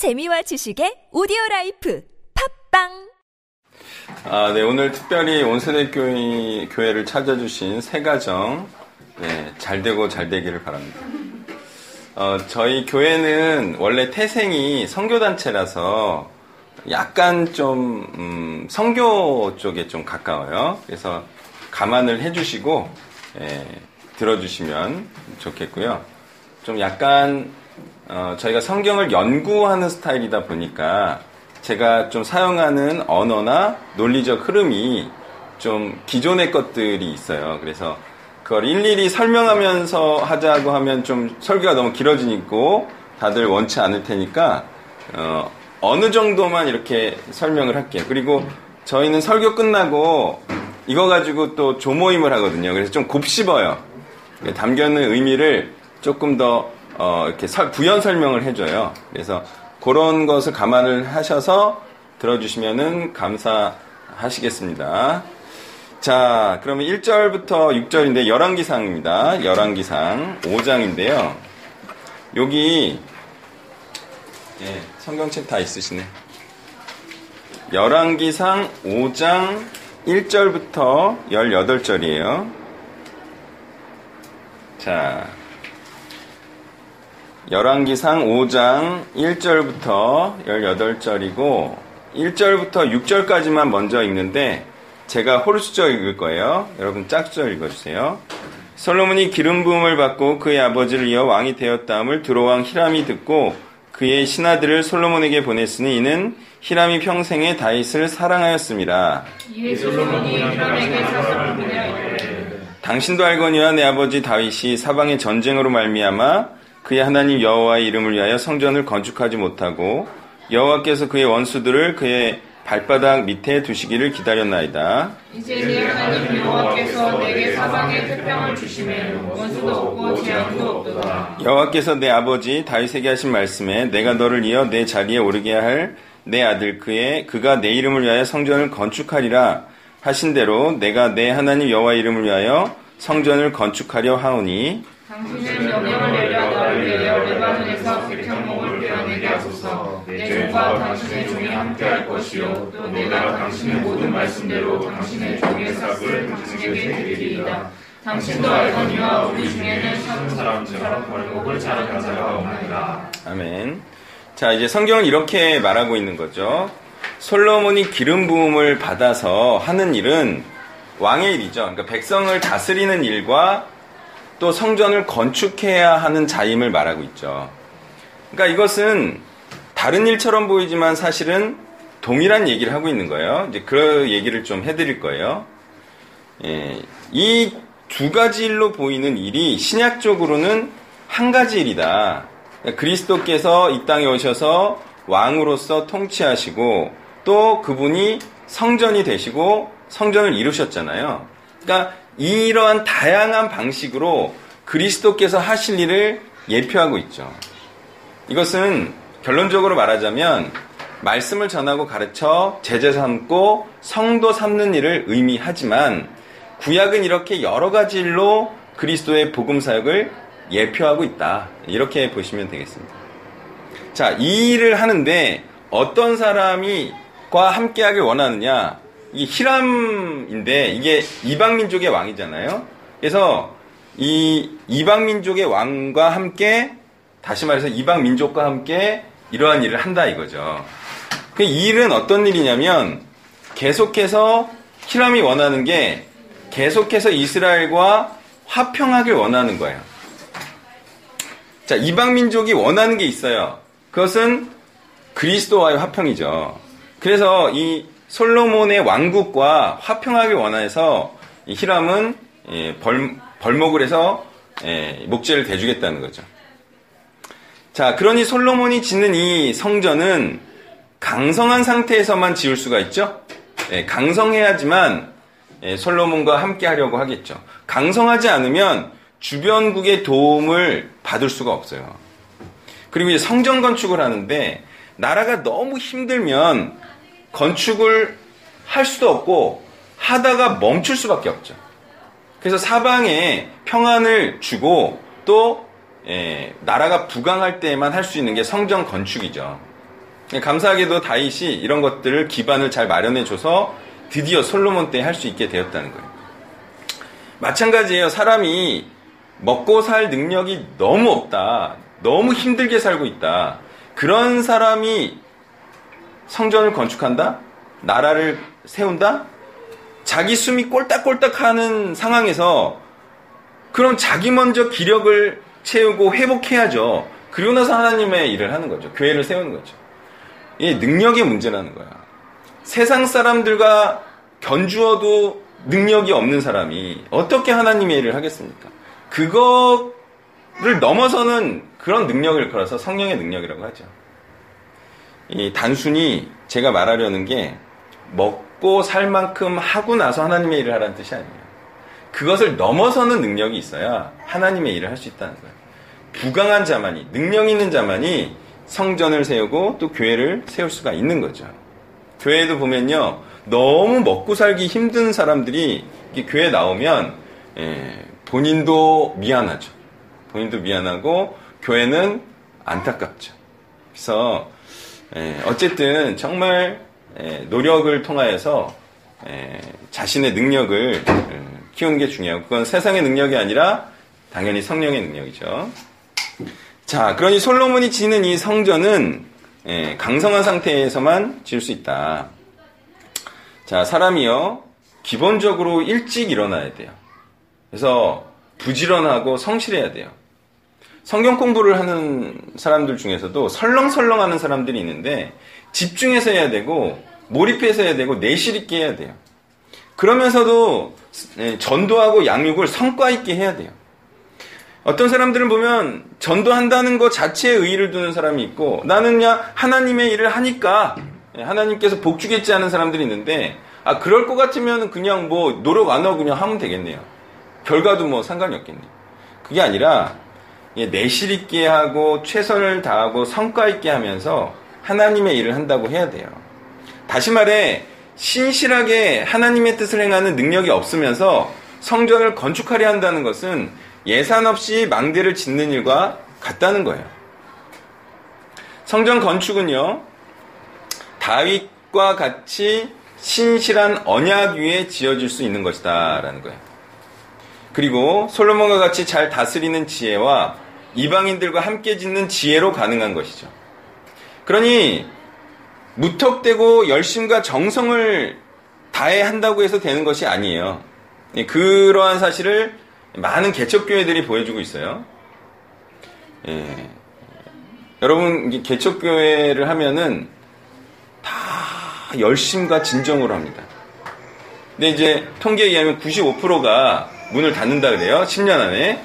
재미와 지식의 오디오라이프 팝빵. 네, 오늘 특별히 온세대교회, 교회를 찾아주신 세 가정, 네, 잘되고 잘되기를 바랍니다. 저희 교회는 원래 태생이 선교단체라서 약간 좀 선교 쪽에 좀 가까워요. 그래서 감안을 해주시고 들어주시면 좋겠고요. 좀 약간 저희가 성경을 연구하는 스타일이다 보니까 제가 좀 사용하는 언어나 논리적 흐름이 좀 기존의 것들이 있어요. 그래서 그걸 일일이 설명하면서 하자고 하면 좀 설교가 너무 길어지고 다들 원치 않을 테니까 어느 정도만 이렇게 설명을 할게요. 그리고 저희는 설교 끝나고 이거 가지고 또 조모임을 하거든요. 그래서 좀 곱씹어요. 담겨있는 의미를 조금 더 이렇게 부연 설명을 해줘요. 그래서 그런 것을 감안을 하셔서 들어주시면은 감사하시겠습니다. 자, 그러면 1절부터 6절인데 열왕기상입니다. 열왕기상 5장인데요. 여기 성경책 다 있으시네. 열왕기상 5장 1절부터 18절이에요. 자, 열왕기상 5장 1절부터 18절이고 1절부터 6절까지만 먼저 읽는데 제가 호르수절 읽을 거예요. 여러분 짝수절 읽어주세요. 솔로몬이 기름 부음을 받고 그의 아버지를 이어 왕이 되었다함을 두로왕 히람이 듣고 그의 신하들을 솔로몬에게 보냈으니 이는 히람이 평생에 다윗을 사랑하였습니다. 예, 솔로몬이 히람에게 사슴을 보내었으니 당신도 알거니와 내 아버지 다윗이 사방의 전쟁으로 말미암아 그의 하나님 여호와의 이름을 위하여 성전을 건축하지 못하고 여호와께서 그의 원수들을 그의 발바닥 밑에 두시기를 기다렸나이다. 이제 내 하나님 여호와께서 내게 사방에 태평을 주시매 원수도 없고 재앙도 없도다. 여호와께서 내 아버지 다윗에게 하신 말씀에 내가 너를 이어 내 자리에 오르게 할 내 아들 그가 내 이름을 위하여 성전을 건축하리라 하신 대로 내가 내 하나님 여호와의 이름을 위하여 성전을 건축하려 하오니 당신은 명령을 내려 너를 내려 레바논에서 백향목을 베어내게 하소서. 내 종과 당신의 종이 함께할 것이요 또 내가 당신의 모든 말씀대로 당신의 종의 삭을 당신에게 드리리이다. 당신도 알거니와 우리 중에는 참 사람처럼 벌목을 자랑한 자가 없나이다. 아멘. 자, 이제 성경은 이렇게 말하고 있는 거죠. 솔로몬이 기름 부음을 받아서 하는 일은 왕의 일이죠. 그러니까 백성을 다스리는 일과 또 성전을 건축해야 하는 자임을 말하고 있죠. 그러니까 이것은 다른 일처럼 보이지만 사실은 동일한 얘기를 하고 있는 거예요. 이제 그 얘기를 좀 해드릴 거예요. 이 두 가지 일로 보이는 일이 신약적으로는 한 가지 일이다. 그러니까 그리스도께서 이 땅에 오셔서 왕으로서 통치하시고 또 그분이 성전이 되시고 성전을 이루셨잖아요. 그러니까 이러한 다양한 방식으로 그리스도께서 하실 일을 예표하고 있죠. 이것은 결론적으로 말하자면 말씀을 전하고 가르쳐 제자 삼고 성도 삼는 일을 의미하지만 구약은 이렇게 여러 가지 일로 그리스도의 복음 사역을 예표하고 있다. 이렇게 보시면 되겠습니다. 자, 이 일을 하는데 어떤 사람과 함께하길 원하느냐? 이 히람인데 이게 이방민족의 왕이잖아요. 그래서 이 이방민족의 왕과 함께, 다시 말해서 이방민족과 함께 이러한 일을 한다 이거죠. 그 이 일은 어떤 일이냐면 계속해서 히람이 원하는 게 계속해서 이스라엘과 화평하길 원하는 거예요. 자, 이방민족이 원하는 게 있어요. 그것은 그리스도와의 화평이죠. 그래서 이 솔로몬의 왕국과 화평하기 원해서 히람은 벌목을 해서 목재를 대주겠다는 거죠. 자, 그러니 솔로몬이 짓는 이 성전은 강성한 상태에서만 지을 수가 있죠. 강성해야지만 솔로몬과 함께 하려고 하겠죠. 강성하지 않으면 주변국의 도움을 받을 수가 없어요. 그리고 이제 성전 건축을 하는데 나라가 너무 힘들면 건축을 할 수도 없고 하다가 멈출 수밖에 없죠. 그래서 사방에 평안을 주고 또 나라가 부강할 때만 할 수 있는 게 성전 건축이죠. 감사하게도 다윗이 이런 것들을 기반을 잘 마련해줘서 드디어 솔로몬 때 할 수 있게 되었다는 거예요. 마찬가지예요. 사람이 먹고 살 능력이 너무 없다. 너무 힘들게 살고 있다. 그런 사람이 성전을 건축한다? 나라를 세운다? 자기 숨이 꼴딱꼴딱 하는 상황에서 그럼 자기 먼저 기력을 채우고 회복해야죠. 그리고 나서 하나님의 일을 하는 거죠. 교회를 세우는 거죠. 이 능력의 문제라는 거야. 세상 사람들과 견주어도 능력이 없는 사람이 어떻게 하나님의 일을 하겠습니까? 그거를 넘어서는 그런 능력을 걸어서 성령의 능력이라고 하죠. 이 단순히 제가 말하려는 게 먹고 살 만큼 하고 나서 하나님의 일을 하라는 뜻이 아니에요. 그것을 넘어서는 능력이 있어야 하나님의 일을 할 수 있다는 거예요. 부강한 자만이, 능력 있는 자만이 성전을 세우고 또 교회를 세울 수가 있는 거죠. 교회도 보면요, 너무 먹고 살기 힘든 사람들이 교회에 나오면 본인도 미안하죠. 본인도 미안하고 교회는 안타깝죠. 그래서 어쨌든 정말 노력을 통하여서 자신의 능력을 키우는 게 중요하고 그건 세상의 능력이 아니라 당연히 성령의 능력이죠. 자, 그러니 솔로몬이 지는 이 성전은 강성한 상태에서만 지을 수 있다. 자, 사람이요, 기본적으로 일찍 일어나야 돼요. 그래서 부지런하고 성실해야 돼요. 성경 공부를 하는 사람들 중에서도 설렁설렁 하는 사람들이 있는데 집중해서 해야 되고 몰입해서 해야 되고 내실 있게 해야 돼요. 그러면서도 전도하고 양육을 성과 있게 해야 돼요. 어떤 사람들은 보면 전도한다는 것 자체에 의의를 두는 사람이 있고 나는 그냥 하나님의 일을 하니까 하나님께서 복 주겠지 하는 사람들이 있는데 아 그럴 것 같으면 그냥 뭐 노력 안 하고 그냥 하면 되겠네요. 결과도 뭐 상관이 없겠네요. 그게 아니라 내실 있게 하고 최선을 다하고 성과 있게 하면서 하나님의 일을 한다고 해야 돼요. 다시 말해 신실하게 하나님의 뜻을 행하는 능력이 없으면서 성전을 건축하려 한다는 것은 예산 없이 망대를 짓는 일과 같다는 거예요. 성전 건축은요, 다윗과 같이 신실한 언약 위에 지어질 수 있는 것이다 라는 거예요. 그리고 솔로몬과 같이 잘 다스리는 지혜와 이방인들과 함께 짓는 지혜로 가능한 것이죠. 그러니 무턱대고 열심과 정성을 다해 한다고 해서 되는 것이 아니에요. 그러한 사실을 많은 개척교회들이 보여주고 있어요. 여러분, 개척교회를 하면은 다 열심과 진정으로 합니다. 근데 이제 통계에 의하면 95%가 문을 닫는다 그래요. 10년 안에.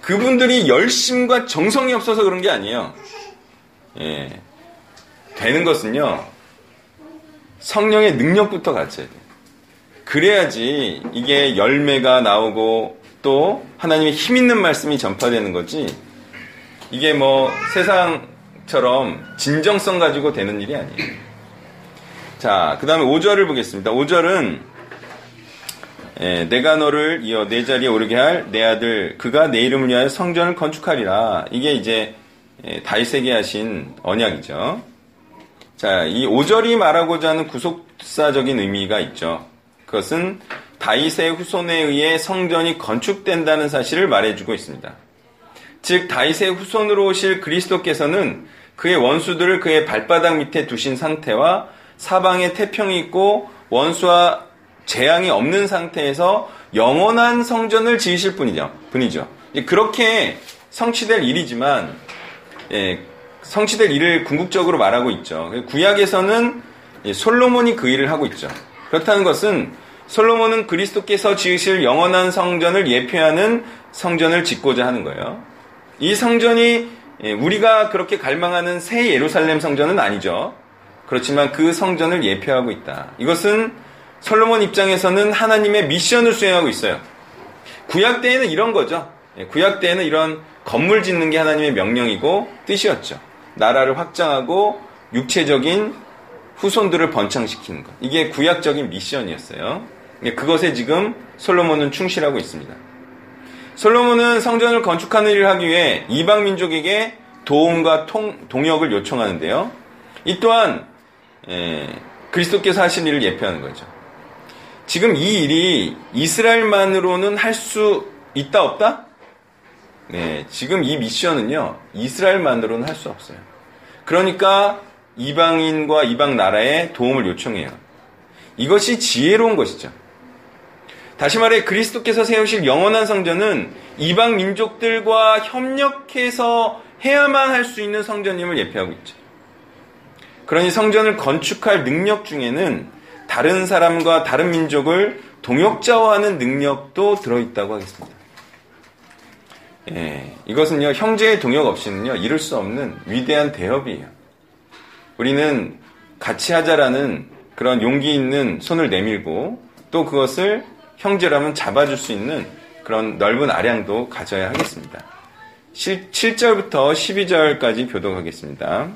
그분들이 열심과 정성이 없어서 그런 게 아니에요. 되는 것은요, 성령의 능력부터 갖춰야 돼요. 그래야지 이게 열매가 나오고 또 하나님의 힘 있는 말씀이 전파되는 거지 이게 뭐 세상처럼 진정성 가지고 되는 일이 아니에요. 자, 그 다음에 5절을 보겠습니다. 5절은 내가 너를 이어 내 자리에 오르게 할 내 아들 그가 내 이름을 위하여 성전을 건축하리라. 이게 이제 다윗에게 하신 언약이죠. 자, 이 5절이 말하고자 하는 구속사적인 의미가 있죠. 그것은 다윗의 후손에 의해 성전이 건축된다는 사실을 말해주고 있습니다. 즉 다윗의 후손으로 오실 그리스도께서는 그의 원수들을 그의 발바닥 밑에 두신 상태와 사방에 태평이 있고 원수와 재앙이 없는 상태에서 영원한 성전을 지으실 분이죠. 그렇게 성취될 일이지만 성취될 일을 궁극적으로 말하고 있죠. 구약에서는 솔로몬이 그 일을 하고 있죠. 그렇다는 것은 솔로몬은 그리스도께서 지으실 영원한 성전을 예표하는 성전을 짓고자 하는 거예요. 이 성전이 우리가 그렇게 갈망하는 새 예루살렘 성전은 아니죠. 그렇지만 그 성전을 예표하고 있다. 이것은 솔로몬 입장에서는 하나님의 미션을 수행하고 있어요. 구약 때에는 이런 거죠. 구약 때에는 이런 건물 짓는 게 하나님의 명령이고 뜻이었죠. 나라를 확장하고 육체적인 후손들을 번창시키는 것. 이게 구약적인 미션이었어요. 그것에 지금 솔로몬은 충실하고 있습니다. 솔로몬은 성전을 건축하는 일을 하기 위해 이방 민족에게 도움과 동역을 요청하는데요. 이 또한 그리스도께서 하신 일을 예표하는 거죠. 지금 이 일이 이스라엘만으로는 할 수 있다 없다? 네, 지금 이 미션은요 이스라엘만으로는 할 수 없어요. 그러니까 이방인과 이방 나라에 도움을 요청해요. 이것이 지혜로운 것이죠. 다시 말해 그리스도께서 세우실 영원한 성전은 이방 민족들과 협력해서 해야만 할 수 있는 성전임을 예표하고 있죠. 그러니 성전을 건축할 능력 중에는 다른 사람과 다른 민족을 동역자화하는 능력도 들어있다고 하겠습니다. 예, 이것은요 형제의 동역 없이는요 이룰 수 없는 위대한 대업이에요. 우리는 같이 하자라는 그런 용기 있는 손을 내밀고 또 그것을 형제라면 잡아줄 수 있는 그런 넓은 아량도 가져야 하겠습니다. 7절부터 12절까지 교독하겠습니다.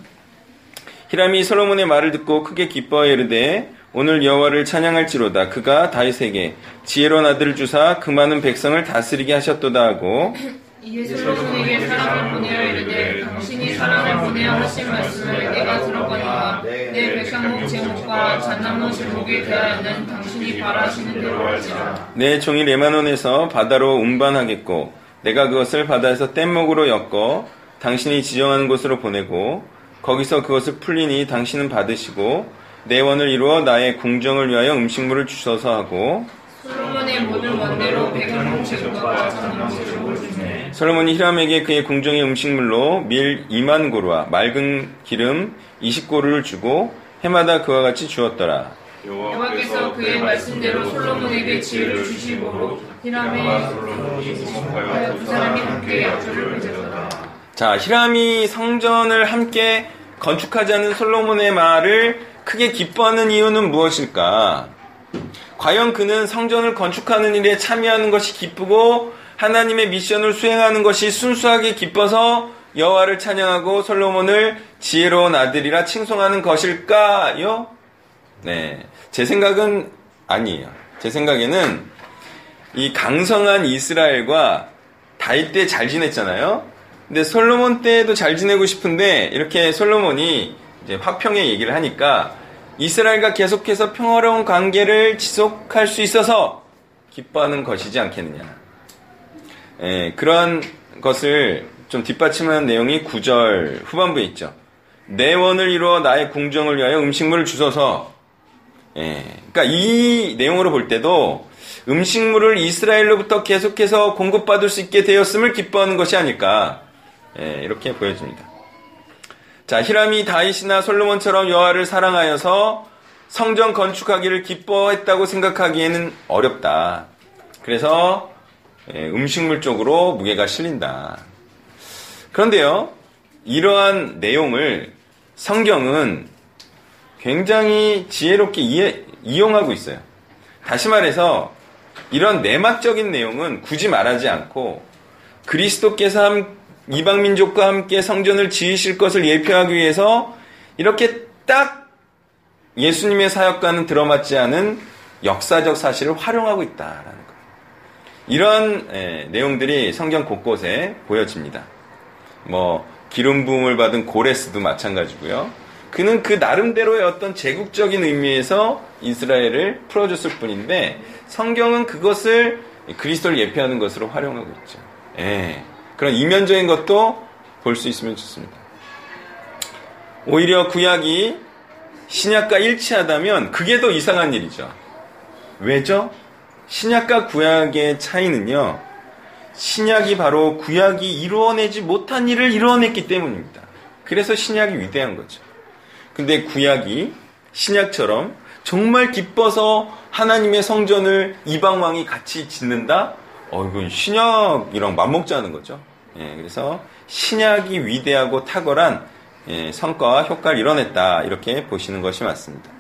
히람이 솔로몬의 말을 듣고 크게 기뻐하여 이르되 오늘 여호와를 찬양할지로다. 그가 다윗에게 지혜로운 아들을 주사 그 많은 백성을 다스리게 하셨도다 하고 이에 솔로몬에게 사람을 보내어 이르되 당신이 사람을 보내어 하신 말씀을 내가 들었거니와 내 백성목 제목과 잣나무 제목에 대하여는 당신이 바라시는 대로 할지라. 내 종이 레마논에서 바다로 운반하겠고 내가 그것을 바다에서 뗏목으로 엮어 당신이 지정하는 곳으로 보내고 거기서 그것을 풀리니 당신은 받으시고 내 원을 이루어 나의 궁정을 위하여 음식물을 주셔서 하고 솔로몬의 모든 원대로 백향목 제목과 잣나무 제목을 주네. 솔로몬이 히람에게 그의 궁정의 음식물로 밀 2만 고루와 맑은 기름 20고루를 주고 해마다 그와 같이 주었더라. 여호와께서 그의 말씀대로 솔로몬에게 지혜를 주시므로 히람의 두 사람이 함께 약조를 맺었더라. 자, 히람이 성전을 함께 건축하자는 솔로몬의 말을 크게 기뻐하는 이유는 무엇일까? 과연 그는 성전을 건축하는 일에 참여하는 것이 기쁘고 하나님의 미션을 수행하는 것이 순수하게 기뻐서 여호와를 찬양하고 솔로몬을 지혜로운 아들이라 칭송하는 것일까요? 네, 제 생각은 아니에요. 제 생각에는 이 강성한 이스라엘과 다윗 때 잘 지냈잖아요. 근데 솔로몬 때도 잘 지내고 싶은데 이렇게 솔로몬이 이제 화평의 얘기를 하니까 이스라엘과 계속해서 평화로운 관계를 지속할 수 있어서 기뻐하는 것이지 않겠느냐. 예, 그런 것을 좀 뒷받침하는 내용이 9절 후반부에 있죠. 내 원을 이루어 나의 궁정을 위하여 음식물을 주소서. 예, 그러니까 이 내용으로 볼 때도 음식물을 이스라엘로부터 계속해서 공급받을 수 있게 되었음을 기뻐하는 것이 아닐까. 예, 이렇게 보여집니다. 자, 히람이 다윗이나 솔로몬처럼 여호와를 사랑하여서 성전 건축하기를 기뻐했다고 생각하기에는 어렵다. 그래서 음식물 쪽으로 무게가 실린다. 그런데요, 이러한 내용을 성경은 굉장히 지혜롭게 이용하고 있어요. 다시 말해서 이런 내막적인 내용은 굳이 말하지 않고 그리스도께서 이방민족과 함께 성전을 지으실 것을 예표하기 위해서 이렇게 딱 예수님의 사역과는 들어맞지 않은 역사적 사실을 활용하고 있다라는 거예요. 이런 내용들이 성경 곳곳에 보여집니다. 뭐 기름 부음을 받은 고레스도 마찬가지고요. 그는 그 나름대로의 어떤 제국적인 의미에서 이스라엘을 풀어줬을 뿐인데 성경은 그것을 그리스도를 예표하는 것으로 활용하고 있죠. 예, 그런 이면적인 것도 볼 수 있으면 좋습니다. 오히려 구약이 신약과 일치하다면 그게 더 이상한 일이죠. 왜죠? 신약과 구약의 차이는요, 신약이 바로 구약이 이루어내지 못한 일을 이루어냈기 때문입니다. 그래서 신약이 위대한 거죠. 근데 구약이 신약처럼 정말 기뻐서 하나님의 성전을 이방왕이 같이 짓는다? 이건 신약이랑 맞먹자는 거죠. 예, 그래서 신약이 위대하고 탁월한 성과와 효과를 이뤄냈다. 이렇게 보시는 것이 맞습니다.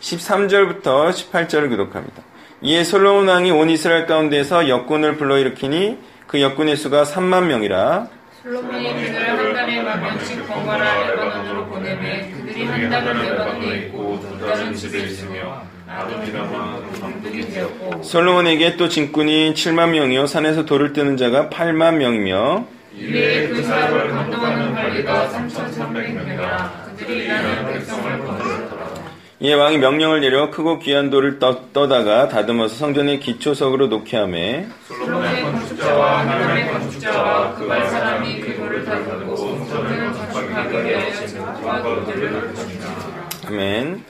13절부터 18절을 교독합니다. 이에 솔로몬 왕이 온 이스라엘 가운데서 역군을 불러일으키니 그 역군의 수가 3만 명이라. 솔로몬이 그들을 한 달에 1만 명씩 번갈아 레바논으로 보내매 그들이 한 달은 레바논에 있고 두 달은 집에 있으며 아름이라마 방들이 되었고. 솔로몬에게 또 진군이 7만 명이요 산에서 돌을 뜨는 자가 8만 명이며 이에 그 사람을 감당하는 관리가 3,300명이라. 그들이 이스라엘 백성을 건졌더라. 이에 왕이 명령을 내려 크고 귀한 돌을 떠다가 다듬어서 성전의 기초석으로 놓게 하매 솔로몬의 건축자와 하나님의 건축자와 그 말 사람이 그 돌을 다듬고 성전을 건축하게 되어 제목과 돌들을 건축하라. 아멘.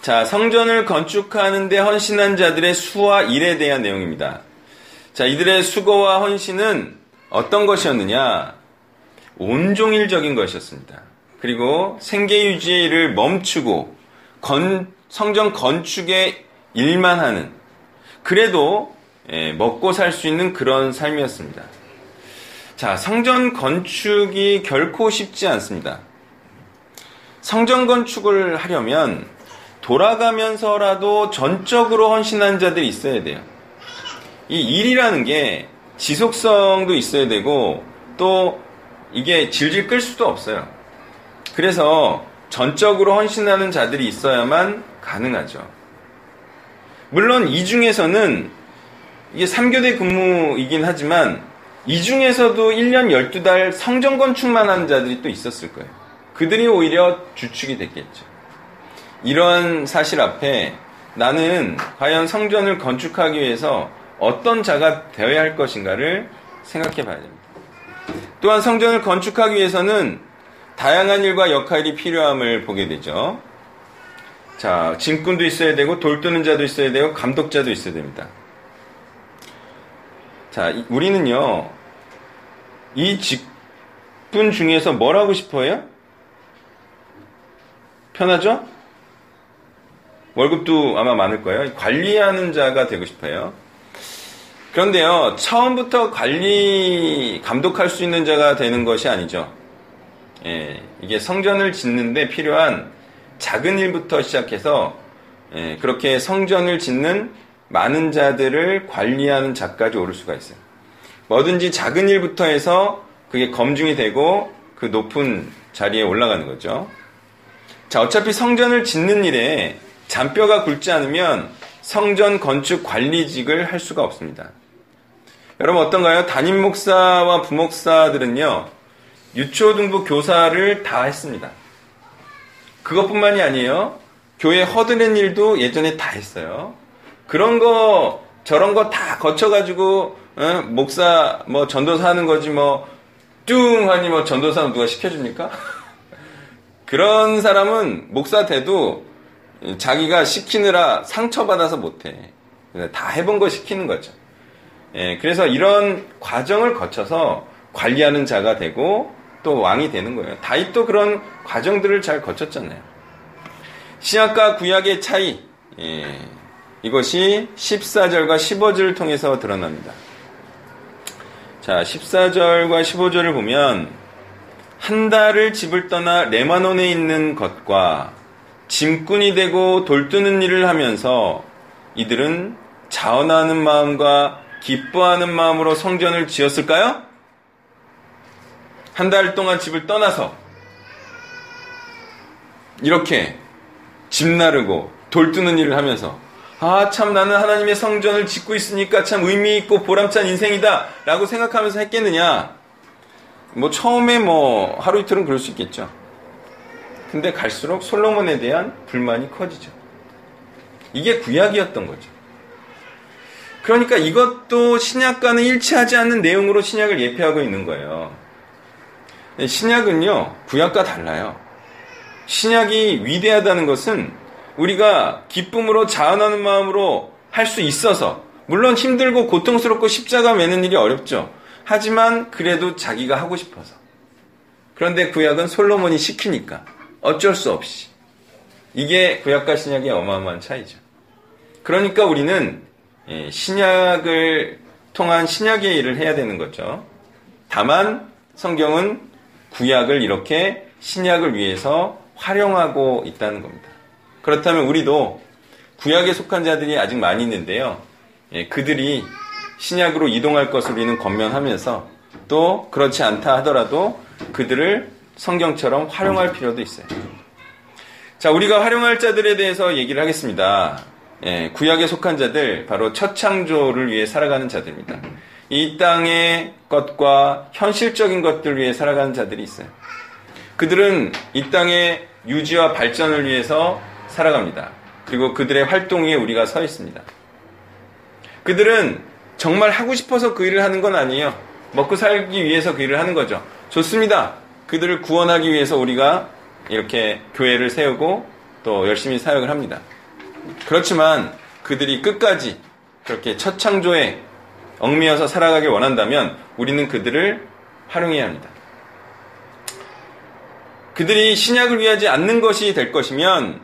자, 성전을 건축하는데 헌신한 자들의 수와 일에 대한 내용입니다. 자, 이들의 수고와 헌신은 어떤 것이었느냐? 온종일적인 것이었습니다. 그리고 생계 유지의 일을 멈추고 성전 건축의 일만 하는, 그래도 먹고 살 수 있는 그런 삶이었습니다. 자, 성전 건축이 결코 쉽지 않습니다. 성전 건축을 하려면 돌아가면서라도 전적으로 헌신한 자들이 있어야 돼요. 이 일이라는 게 지속성도 있어야 되고 또 이게 질질 끌 수도 없어요. 그래서 전적으로 헌신하는 자들이 있어야만 가능하죠. 물론 이 중에서는 이게 3교대 근무이긴 하지만 이 중에서도 1년 12달 성전 건축만 한 자들이 또 있었을 거예요. 그들이 오히려 주축이 됐겠죠. 이런 사실 앞에 나는 과연 성전을 건축하기 위해서 어떤 자가 되어야 할 것인가를 생각해 봐야 됩니다. 또한 성전을 건축하기 위해서는 다양한 일과 역할이 필요함을 보게 되죠. 자, 짐꾼도 있어야 되고 돌뜨는 자도 있어야 되고 감독자도 있어야 됩니다. 자, 우리는요, 이 직분 중에서 뭘 하고 싶어요? 편하죠? 월급도 아마 많을 거예요. 관리하는 자가 되고 싶어요. 그런데요, 처음부터 감독할 수 있는 자가 되는 것이 아니죠. 예, 이게 성전을 짓는데 필요한 작은 일부터 시작해서, 예, 그렇게 성전을 짓는 많은 자들을 관리하는 자까지 오를 수가 있어요. 뭐든지 작은 일부터 해서 그게 검증이 되고 그 높은 자리에 올라가는 거죠. 자, 어차피 성전을 짓는 일에 잔뼈가 굵지 않으면 성전 건축 관리직을 할 수가 없습니다. 여러분 어떤가요? 담임 목사와 부목사들은요, 유초등부 교사를 다 했습니다. 그것뿐만이 아니에요. 교회 허드렛 일도 예전에 다 했어요. 그런 거 저런 거 다 거쳐가지고 목사 전도사 하는 거지 뚱하니 전도사는 누가 시켜줍니까? 그런 사람은 목사 돼도 자기가 시키느라 상처받아서 못해. 다 해본 거 시키는 거죠. 예, 그래서 이런 과정을 거쳐서 관리하는 자가 되고 또 왕이 되는 거예요. 다윗도 그런 과정들을 잘 거쳤잖아요. 신약과 구약의 차이, 예, 이것이 14절과 15절을 통해서 드러납니다. 자, 14절과 15절을 보면 한 달을 집을 떠나 레마논에 있는 것과 짐꾼이 되고 돌뜨는 일을 하면서 이들은 자원하는 마음과 기뻐하는 마음으로 성전을 지었을까요? 한 달 동안 집을 떠나서 이렇게 집 나르고 돌뜨는 일을 하면서 참 나는 하나님의 성전을 짓고 있으니까 참 의미있고 보람찬 인생이다 라고 생각하면서 했겠느냐? 처음에 하루 이틀은 그럴 수 있겠죠. 근데 갈수록 솔로몬에 대한 불만이 커지죠. 이게 구약이었던 거죠. 그러니까 이것도 신약과는 일치하지 않는 내용으로 신약을 예표하고 있는 거예요. 신약은요, 구약과 달라요. 신약이 위대하다는 것은 우리가 기쁨으로 자원하는 마음으로 할 수 있어서, 물론 힘들고 고통스럽고 십자가 매는 일이 어렵죠. 하지만 그래도 자기가 하고 싶어서. 그런데 구약은 솔로몬이 시키니까 어쩔 수 없이. 이게 구약과 신약의 어마어마한 차이죠. 그러니까 우리는 신약을 통한 신약의 일을 해야 되는 거죠. 다만 성경은 구약을 이렇게 신약을 위해서 활용하고 있다는 겁니다. 그렇다면 우리도 구약에 속한 자들이 아직 많이 있는데요, 그들이 신약으로 이동할 것을 우리는 권면하면서 또 그렇지 않다 하더라도 그들을 성경처럼 활용할 필요도 있어요. 자, 우리가 활용할 자들에 대해서 얘기를 하겠습니다. 예, 구약에 속한 자들, 바로 첫 창조를 위해 살아가는 자들입니다. 이 땅의 것과 현실적인 것들 위해 살아가는 자들이 있어요. 그들은 이 땅의 유지와 발전을 위해서 살아갑니다. 그리고 그들의 활동 위에 우리가 서 있습니다. 그들은 정말 하고 싶어서 그 일을 하는 건 아니에요. 먹고 살기 위해서 그 일을 하는 거죠. 좋습니다. 그들을 구원하기 위해서 우리가 이렇게 교회를 세우고 또 열심히 사역을 합니다. 그렇지만 그들이 끝까지 그렇게 첫 창조에 얽매여서 살아가길 원한다면 우리는 그들을 활용해야 합니다. 그들이 신약을 위하지 않는 것이 될 것이면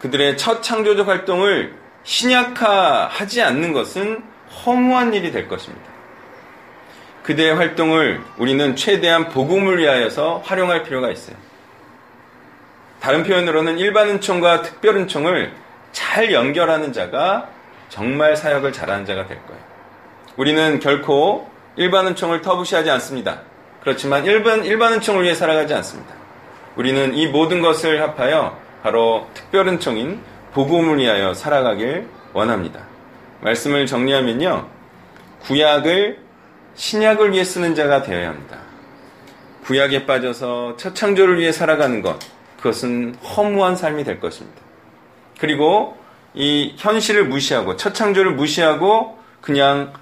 그들의 첫 창조적 활동을 신약화하지 않는 것은 허무한 일이 될 것입니다. 그들의 활동을 우리는 최대한 복음을 위하여서 활용할 필요가 있어요. 다른 표현으로는 일반 은총과 특별 은총을 잘 연결하는 자가 정말 사역을 잘하는 자가 될 거예요. 우리는 결코 일반 은총을 터부시하지 않습니다. 그렇지만 일반 은총을 위해 살아가지 않습니다. 우리는 이 모든 것을 합하여 바로 특별 은총인 복음을 위하여 살아가길 원합니다. 말씀을 정리하면요. 구약을 신약을 위해 쓰는 자가 되어야 합니다. 구약에 빠져서 첫 창조를 위해 살아가는 것, 그것은 허무한 삶이 될 것입니다. 그리고 이 현실을 무시하고 첫 창조를 무시하고 그냥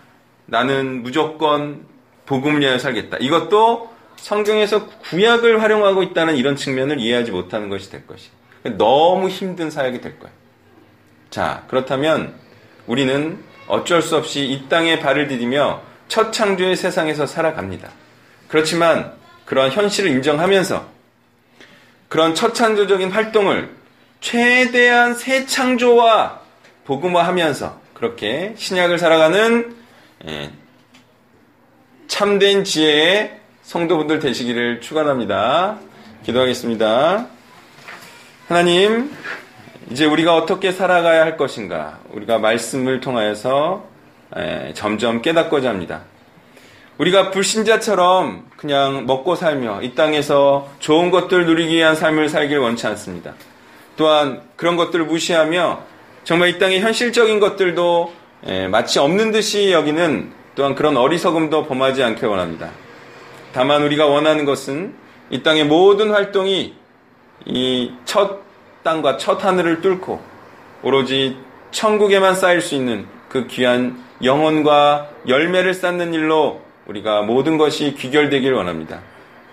나는 무조건 복음을 위하여 살겠다. 이것도 성경에서 구약을 활용하고 있다는 이런 측면을 이해하지 못하는 것이 될 것이에요. 너무 힘든 사역이 될 거예요. 자, 그렇다면 우리는 어쩔 수 없이 이 땅에 발을 디디며 첫 창조의 세상에서 살아갑니다. 그렇지만 그러한 현실을 인정하면서 그런 첫 창조적인 활동을 최대한 새 창조와 복음화하면서 그렇게 신약을 살아가는 참된 지혜의 성도분들 되시기를 축원합니다. 기도하겠습니다. 하나님, 이제 우리가 어떻게 살아가야 할 것인가? 우리가 말씀을 통하여서 점점 깨닫고자 합니다. 우리가 불신자처럼 그냥 먹고 살며 이 땅에서 좋은 것들 누리기 위한 삶을 살길 원치 않습니다. 또한 그런 것들을 무시하며 정말 이 땅의 현실적인 것들도 마치 없는 듯이 여기는 또한 그런 어리석음도 범하지 않길 원합니다. 다만 우리가 원하는 것은 이 땅의 모든 활동이 이 첫 땅과 첫 하늘을 뚫고 오로지 천국에만 쌓일 수 있는 그 귀한 영혼과 열매를 쌓는 일로 우리가 모든 것이 귀결되길 원합니다.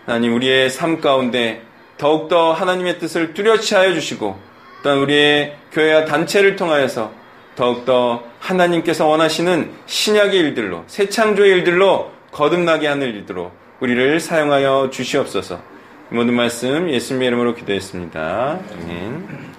하나님, 우리의 삶 가운데 더욱더 하나님의 뜻을 뚜렷이 하여 주시고 또한 우리의 교회와 단체를 통하여서 더욱더 하나님께서 원하시는 신약의 일들로 새 창조의 일들로 거듭나게 하는 일들로 우리를 사용하여 주시옵소서. 모든 말씀 예수님의 이름으로 기도했습니다. 아멘.